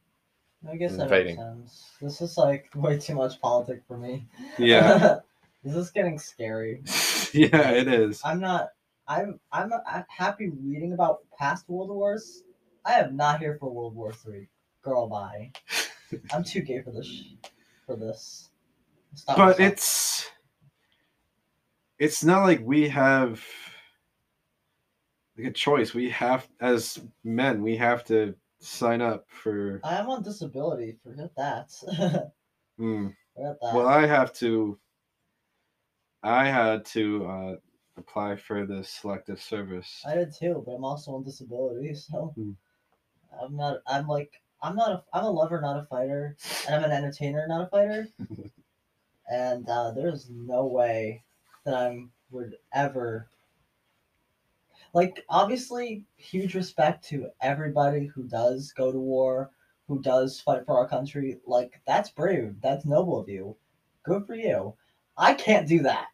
I guess invading. That makes sense. This is like way too much politics for me. Yeah. This is getting scary. Yeah, it is. I'm not. I'm. I'm. I'm happy reading about past world wars. I am not here for World War Three. Girl, bye. I'm too gay for this. For this. Stop but myself. it's it's not like we have like a choice. We have, as men, we have to sign up for. I'm on disability. Forget that. mm. Forget that. Well, I have to. I had to uh, apply for the selective service. I did too, but I'm also on disability, so mm. I'm not. I'm like I'm not. A, I'm a lover, not a fighter, and I'm an entertainer, not a fighter. And uh, there's no way that I would ever... Like, obviously, huge respect to everybody who does go to war, who does fight for our country. Like, that's brave. That's noble of you. Good for you. I can't do that.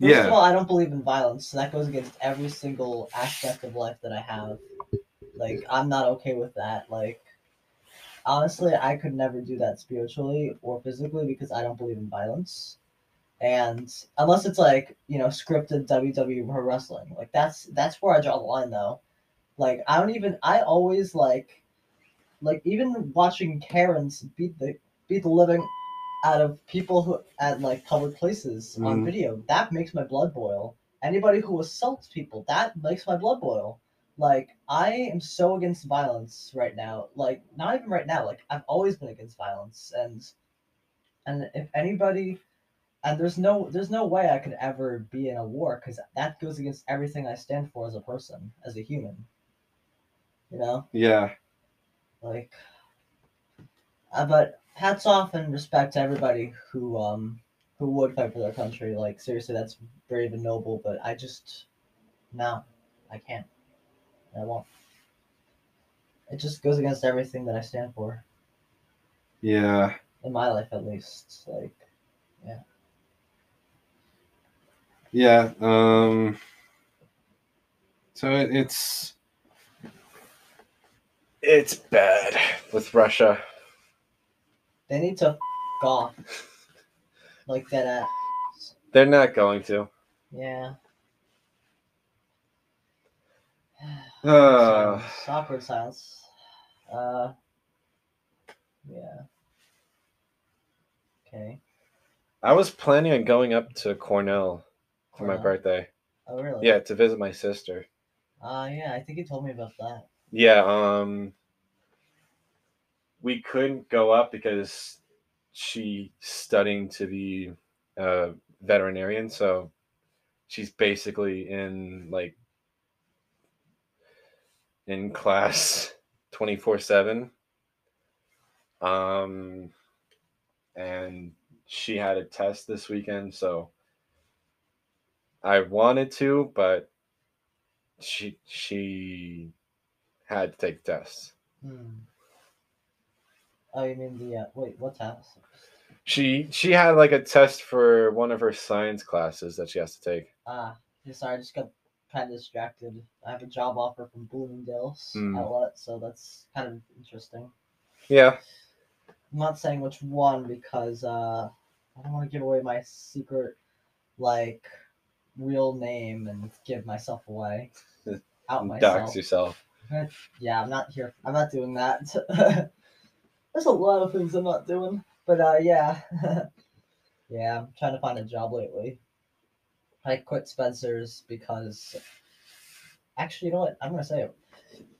First yeah. of all, I don't believe in violence, so that goes against every single aspect of life that I have. Like, I'm not okay with that. Like... Honestly, I could never do that spiritually or physically because I don't believe in violence. And unless it's like, you know, scripted W W E wrestling. Like, that's that's where I draw the line, though. Like, I don't even... I always, like... Like, even watching Karens beat the beat the living out of people who at, like, public places mm-hmm. on video, that makes my blood boil. Anybody who assaults people, that makes my blood boil. Like, I am so against violence right now. Like, not even right now. Like, I've always been against violence. And and if anybody... And there's no there's no way I could ever be in a war, because that goes against everything I stand for as a person, as a human. You know? Yeah. Like... Uh, but hats off and respect to everybody who, um, who would fight for their country. Like, seriously, that's brave and noble, but I just... No, I can't. I won't. It just goes against everything that I stand for. Yeah. In my life, at least. Like, yeah. Yeah. Um. So it, it's it's bad with Russia. They need to f- off. Like that ass. They're not going to. Yeah. Uh, so, awkward silence. Uh, yeah. Okay. I was planning on going up to Cornell for Cornell. my birthday. Oh, really? Yeah, to visit my sister. Uh, yeah, I think you told me about that. Yeah, um, we couldn't go up because she's studying to be a veterinarian, so she's basically in, like, in class twenty-four seven. Um, and she had a test this weekend, so I wanted to, but she she had to take tests. Hmm. Oh, you mean the uh, wait? What test? She she had like a test for one of her science classes that she has to take. Ah, sorry, I just got kind of distracted. I have a job offer from Bloomingdale's hmm. outlet, so that's kind of interesting. Yeah. I'm not saying which one because uh, I don't want to give away my secret, like, real name and give myself away. Out myself. Dox yourself. Yeah, I'm not here. I'm not doing that. There's a lot of things I'm not doing. But, uh, yeah. Yeah, I'm trying to find a job lately. I quit Spencer's because... Actually, you know what? I'm going to say it.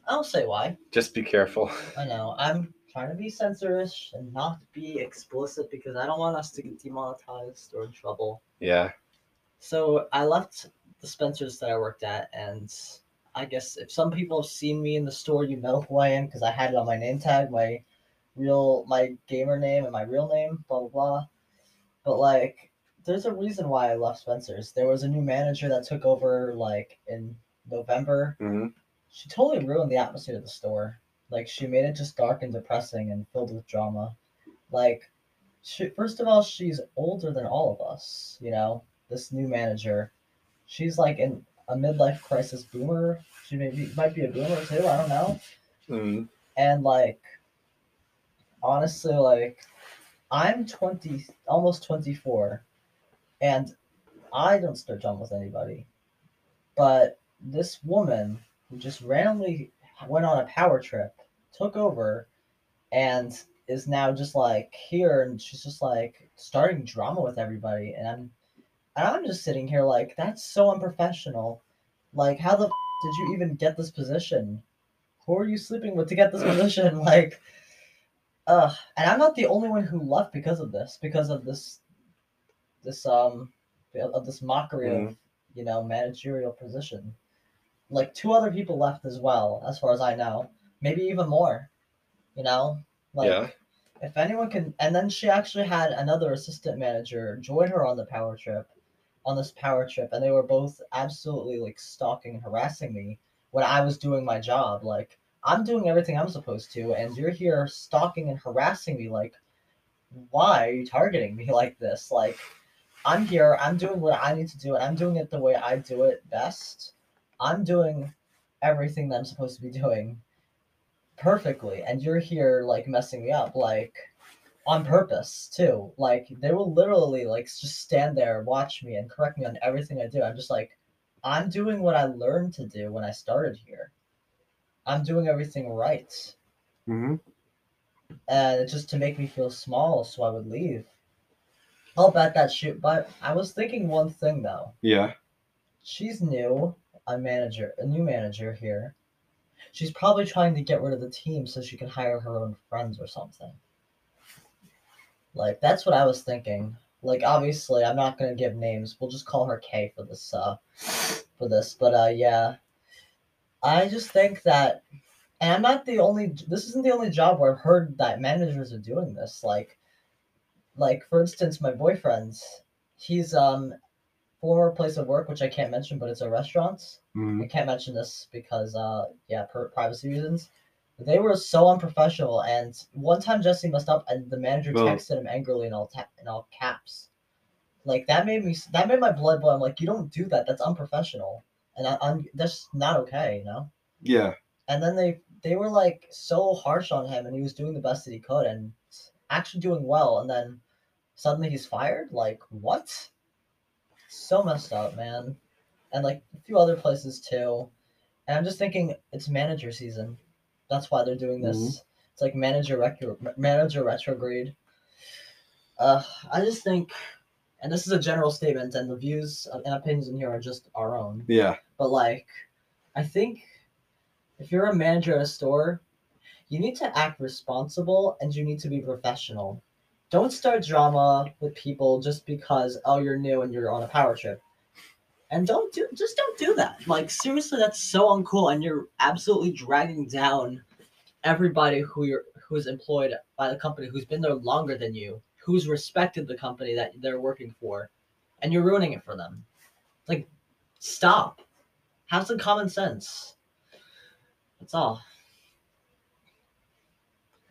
I'll say why. Just be careful. I know. I'm... trying to be censorish and not be explicit because I don't want us to get demonetized or in trouble. Yeah. So I left the Spencer's that I worked at, and I guess if some people have seen me in the store, you know who I am because I had it on my name tag, my real, my gamer name and my real name, blah, blah, blah. But, like, there's a reason why I left Spencer's. There was a new manager that took over, like, in November. Mm-hmm. She totally ruined the atmosphere of the store. Like, she made it just dark and depressing and filled with drama. Like, she, first of all, she's older than all of us, you know, this new manager. She's, like, in a midlife crisis boomer. She maybe might be a boomer, too. I don't know. Mm. And, like, honestly, like, I'm twenty, almost twenty-four, and I don't start drama with anybody. But this woman who just randomly went on a power trip, took over, and is now just, like, here, and she's just, like, starting drama with everybody, and I'm and I'm just sitting here, like, that's so unprofessional. Like, how the f*** did you even get this position? Who are you sleeping with to get this position? Like, ugh. And I'm not the only one who left because of this, because of this, this, um, of this mockery mm-hmm. of, you know, managerial position. Like, two other people left as well, as far as I know. Maybe even more, you know? Like, yeah. If anyone can... And then she actually had another assistant manager join her on the power trip, on this power trip, and they were both absolutely, like, stalking and harassing me when I was doing my job. Like, I'm doing everything I'm supposed to, and you're here stalking and harassing me. Like, why are you targeting me like this? Like, I'm here, I'm doing what I need to do, and I'm doing it the way I do it best. I'm doing everything that I'm supposed to be doing perfectly, and you're here, like, messing me up, like, on purpose, too. Like, they will literally, like, just stand there and watch me and correct me on everything I do. I'm just like, I'm doing what I learned to do when I started here. I'm doing everything right. Mm-hmm. And it's just to make me feel small, so I would leave. I'll bet that shit, but I was thinking one thing, though. Yeah. She's new. A manager, a new manager here. She's probably trying to get rid of the team so she can hire her own friends or something. Like, that's what I was thinking. Like, obviously, I'm not gonna give names. We'll just call her Kay for this. Uh, for this, but uh, yeah. I just think that, and I'm not the only. This isn't the only job where I've heard that managers are doing this. Like, like for instance, my boyfriend, he's um. former place of work, which I can't mention, but it's a restaurant. Mm-hmm. I can't mention this because, uh, yeah, per- privacy reasons. They were so unprofessional, and one time Jesse messed up, and the manager well, texted him angrily in all ta- in all caps. Like, that made me, that made my blood boil. I'm like, you don't do that. That's unprofessional, and I, I'm that's not okay, you know. Yeah. And then they they were like so harsh on him, and he was doing the best that he could, and actually doing well, and then suddenly he's fired. Like, what? So messed up, man. And, like, a few other places, too. And I'm just thinking, it's manager season. That's why they're doing this. Mm-hmm. It's, like, manager rec- manager retrograde. Uh, I just think, and this is a general statement, and the views and opinions in here are just our own. Yeah. But, like, I think if you're a manager at a store, you need to act responsible and you need to be professional. Don't start drama with people just because, oh, you're new and you're on a power trip. And don't do, just don't do that. Like, seriously, that's so uncool. And you're absolutely dragging down everybody who you're, who's employed by the company, who's been there longer than you, who's respected the company that they're working for, and you're ruining it for them. Like, stop. Have some common sense. That's all.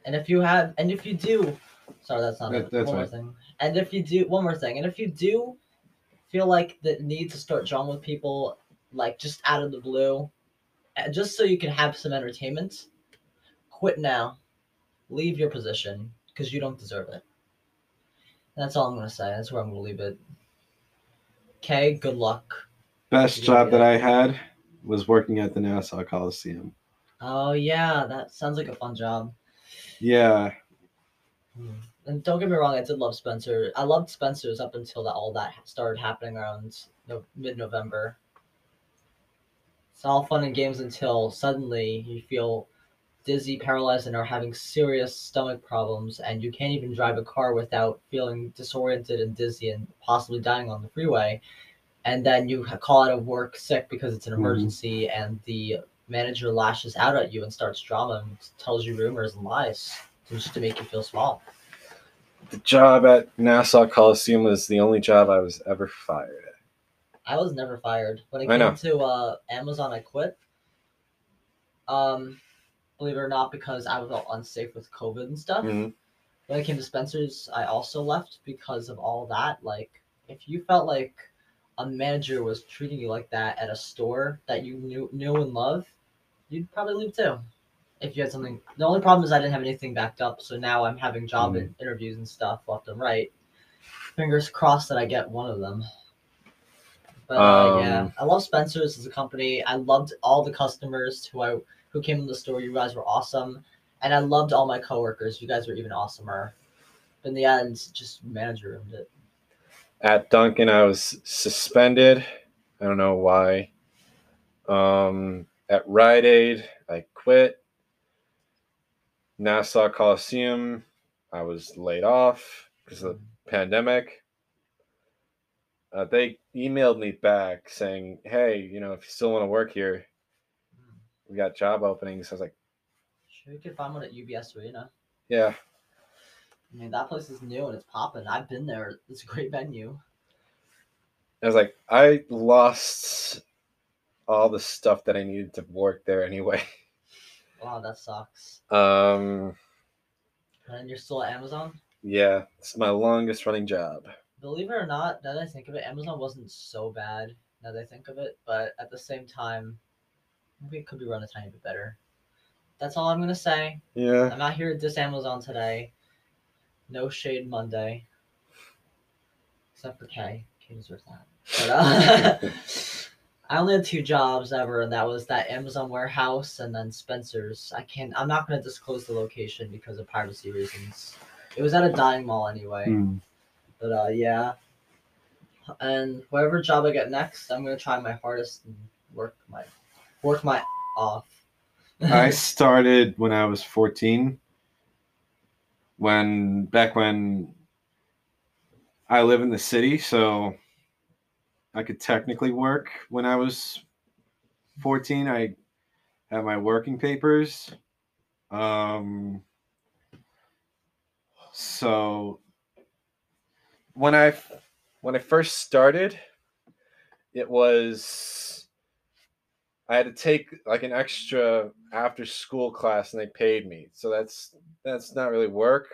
And if you have, and if you do, sorry, that's not that, that's one right. more thing. And if you do, one more thing. And if you do, feel like the need to start drama with people, like, just out of the blue, just so you can have some entertainment, quit now. Leave your position, because you don't deserve it. And that's all I'm going to say. That's where I'm going to leave it. Okay, good luck. Best job that I had was working at the Nassau Coliseum. Oh, yeah, that sounds like a fun job. Yeah. Hmm. And don't get me wrong, I did love Spencer. I loved Spencer's up until that all that started happening around no, mid-November. It's all fun and games until suddenly you feel dizzy, paralyzed, and are having serious stomach problems, and you can't even drive a car without feeling disoriented and dizzy and possibly dying on the freeway. And then you call out of work sick because it's an emergency, mm-hmm. and the manager lashes out at you and starts drama and tells you rumors and lies just to make you feel small. The job at Nassau Coliseum was the only job I was ever fired at. I was never fired. When I, I came know. to uh, Amazon, I quit. Um, believe it or not, because I felt unsafe with COVID and stuff. Mm-hmm. When I came to Spencer's, I also left because of all that. Like, if you felt like a manager was treating you like that at a store that you knew knew and loved, you'd probably leave too. If you had something, the only problem is I didn't have anything backed up, so now I'm having job mm. interviews and stuff left and right. Fingers crossed that I get one of them. But um, uh, yeah, I love Spencer's as a company. I loved all the customers who I who came to the store. You guys were awesome, and I loved all my coworkers. You guys were even awesomer. But in the end, just manager ruined it. At Dunkin', I was suspended. I don't know why. Um, at Rite Aid, I quit. Nassau Coliseum, I was laid off because of the pandemic. Uh, they emailed me back saying, hey, you know, if you still want to work here, we got job openings. I was like, sure, you can find one at U B S Arena. Yeah. I mean, that place is new and it's popping. I've been there. It's a great venue. I was like, I lost all the stuff that I needed to work there anyway. Wow, that sucks. Um, and you're still at Amazon? Yeah, it's my longest running job. Believe it or not, now that I think of it, Amazon wasn't so bad, now that I think of it. But at the same time, maybe it could be run a tiny bit better. That's all I'm going to say. Yeah. I'm out here at this Amazon today. No shade Monday. Except for Kay. Kay deserves that. But, uh, I only had two jobs ever, and that was that Amazon warehouse and then Spencer's. I can't, I'm not going to disclose the location because of privacy reasons. It was at a dining mall anyway. Mm. But uh, yeah. And whatever job I get next, I'm going to try my hardest and work my work my off. I started when I was fourteen. When back when I live in the city, so I could technically work when I was fourteen. I had my working papers. Um, so when I when I first started, it was I had to take like an extra after school class, and they paid me. So that's that's not really work.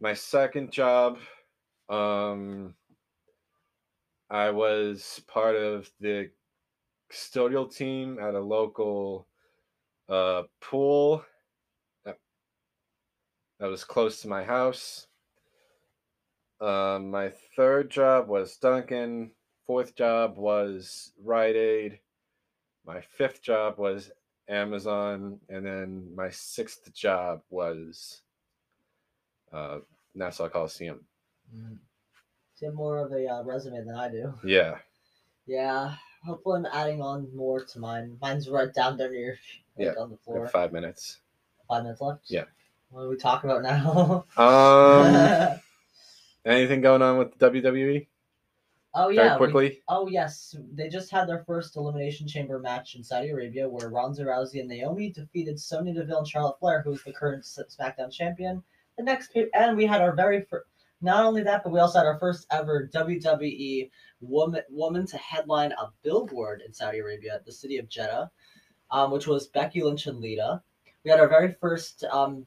My second job. Um, I was part of the custodial team at a local uh, pool that, that was close to my house. Uh, my third job was Dunkin'. Fourth job was Rite Aid. My fifth job was Amazon. And then my sixth job was uh, Nassau Coliseum. Mm. More of a uh, resume than I do. Yeah. Yeah. Hopefully, I'm adding on more to mine. Mine's right down there near, like, yeah, on the floor. Yeah, five minutes. Five minutes left? Yeah. What are we talking about now? um, anything going on with the W W E? Oh, yeah. Very quickly? We, oh, yes. They just had their first Elimination Chamber match in Saudi Arabia, where Ronda Rousey and Naomi defeated Sonya Deville and Charlotte Flair, who is the current SmackDown champion. The next, and we had our very first... Not only that, but we also had our first ever W W E woman woman to headline a billboard in Saudi Arabia, the city of Jeddah, um, which was Becky Lynch and Lita. We had our very first um,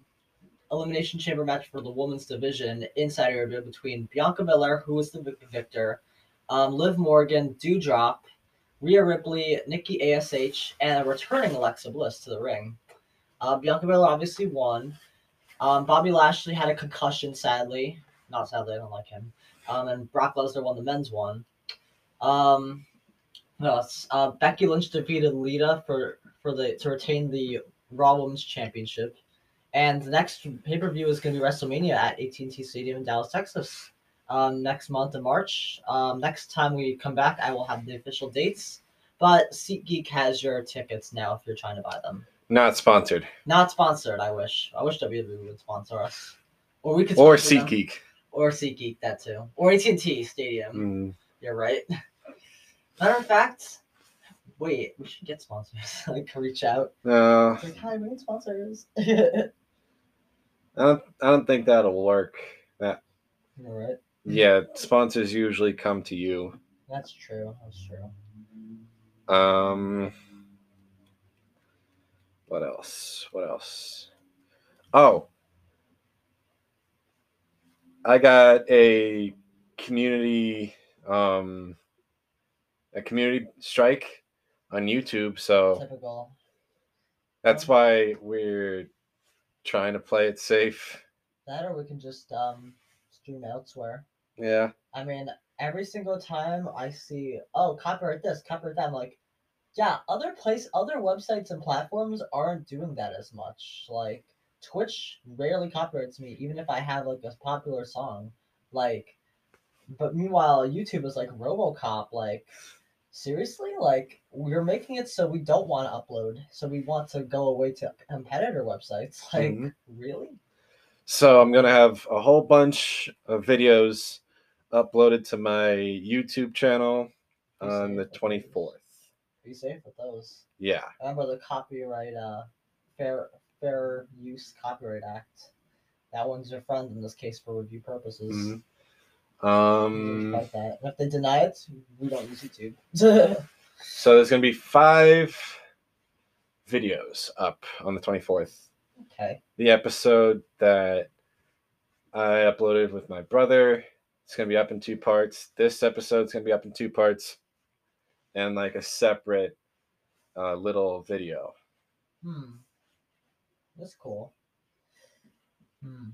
Elimination Chamber match for the women's division in Saudi Arabia between Bianca Belair, who was the victor, um, Liv Morgan, Doudrop, Rhea Ripley, Nikki A S H, and a returning Alexa Bliss to the ring. Uh, Bianca Belair obviously won. Um, Bobby Lashley had a concussion, sadly. Not sadly, I don't like him. Um, and Brock Lesnar won the men's one. Um, no, it's, uh, Becky Lynch defeated Lita for, for the to retain the Raw Women's Championship. And the next pay-per-view is going to be WrestleMania at A T and T Stadium in Dallas, Texas, um, next month in March. Um, next time we come back, I will have the official dates. But SeatGeek has your tickets now if you're trying to buy them. Not sponsored. Not sponsored, I wish. I wish W W E would sponsor us. Or we could sponsor Or SeatGeek. Them. Or SeatGeek, that too. Or A T and T Stadium. Mm. You're right. Matter of fact, wait, we should get sponsors. Like, reach out. No. Like, hi, we need sponsors. I don't. I don't think that'll work. That. You're right. Yeah, sponsors usually come to you. That's true. That's true. Um. What else? What else? Oh. I got a community um, a community strike on YouTube, so typical. That's why we're trying to play it safe. That, or we can just um, stream elsewhere. Yeah. I mean, every single time I see, oh, copyright this, copyright that, I'm like, yeah, other place, other websites and platforms aren't doing that as much, like. Twitch rarely copyrights me, even if I have, like, a popular song. Like, but meanwhile, YouTube is like, RoboCop, like, seriously? Like, we're making it so we don't want to upload, so we want to go away to competitor websites. Like, mm-hmm. Really? So I'm going to have a whole bunch of videos uploaded to my YouTube channel Be on the twenty-fourth. Those. Be safe with those. Yeah. I remember the copyright, uh, fair... Fair Use Copyright Act. That one's your friend in this case for review purposes. Mm-hmm. Um, like that. If they deny it, we don't use YouTube. So there's going to be five videos up on the twenty-fourth. Okay. The episode that I uploaded with my brother, it's going to be up in two parts. This episode's going to be up in two parts. And like a separate uh, little video. Hmm. That's cool. Hmm.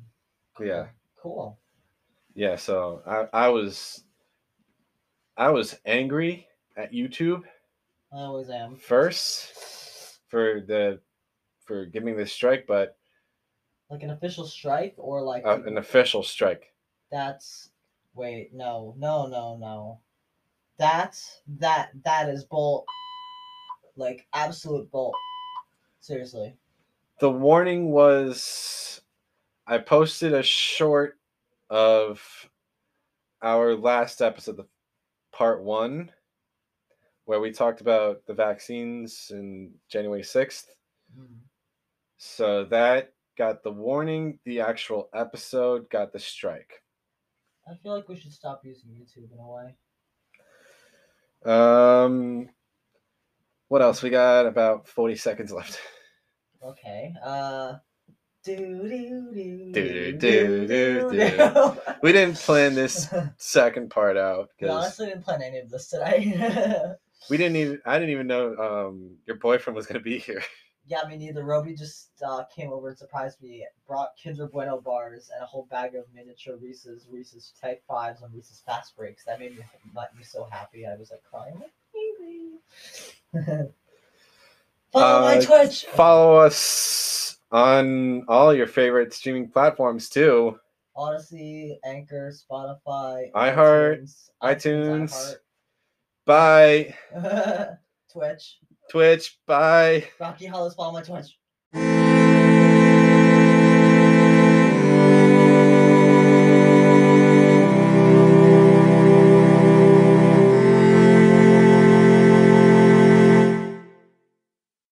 cool. Yeah. Cool. Yeah. So I, I was, I was angry at YouTube. I always am. First, for the, for giving this strike, but. Like an official strike, or like. Uh, an official strike. That's, wait, no, no, no, no. That's that that is bull. Like absolute bull. Seriously. The warning was, I posted a short of our last episode, the part one, where we talked about the vaccines in January sixth. Mm-hmm. So that got the warning. The actual episode got the strike. I feel like we should stop using YouTube in a way. Um, what else? We got about forty seconds left. Okay. Uh, do do do do do do do. We didn't plan this second part out. We honestly didn't plan any of this today. we didn't even. I didn't even know um your boyfriend was gonna be here. Yeah, me neither. Roby just uh, came over and surprised me. Brought Kinder Bueno bars and a whole bag of miniature Reese's, Reese's Type Fives, and Reese's Fast Breaks. That made me made me so happy. I was like crying like baby. Follow my Twitch. Uh, follow us on all your favorite streaming platforms too. Odyssey, Anchor, Spotify, iHeart, iTunes, iTunes, iTunes Bye. Twitch. Twitch. Bye. Rocky Hollows, follow my Twitch.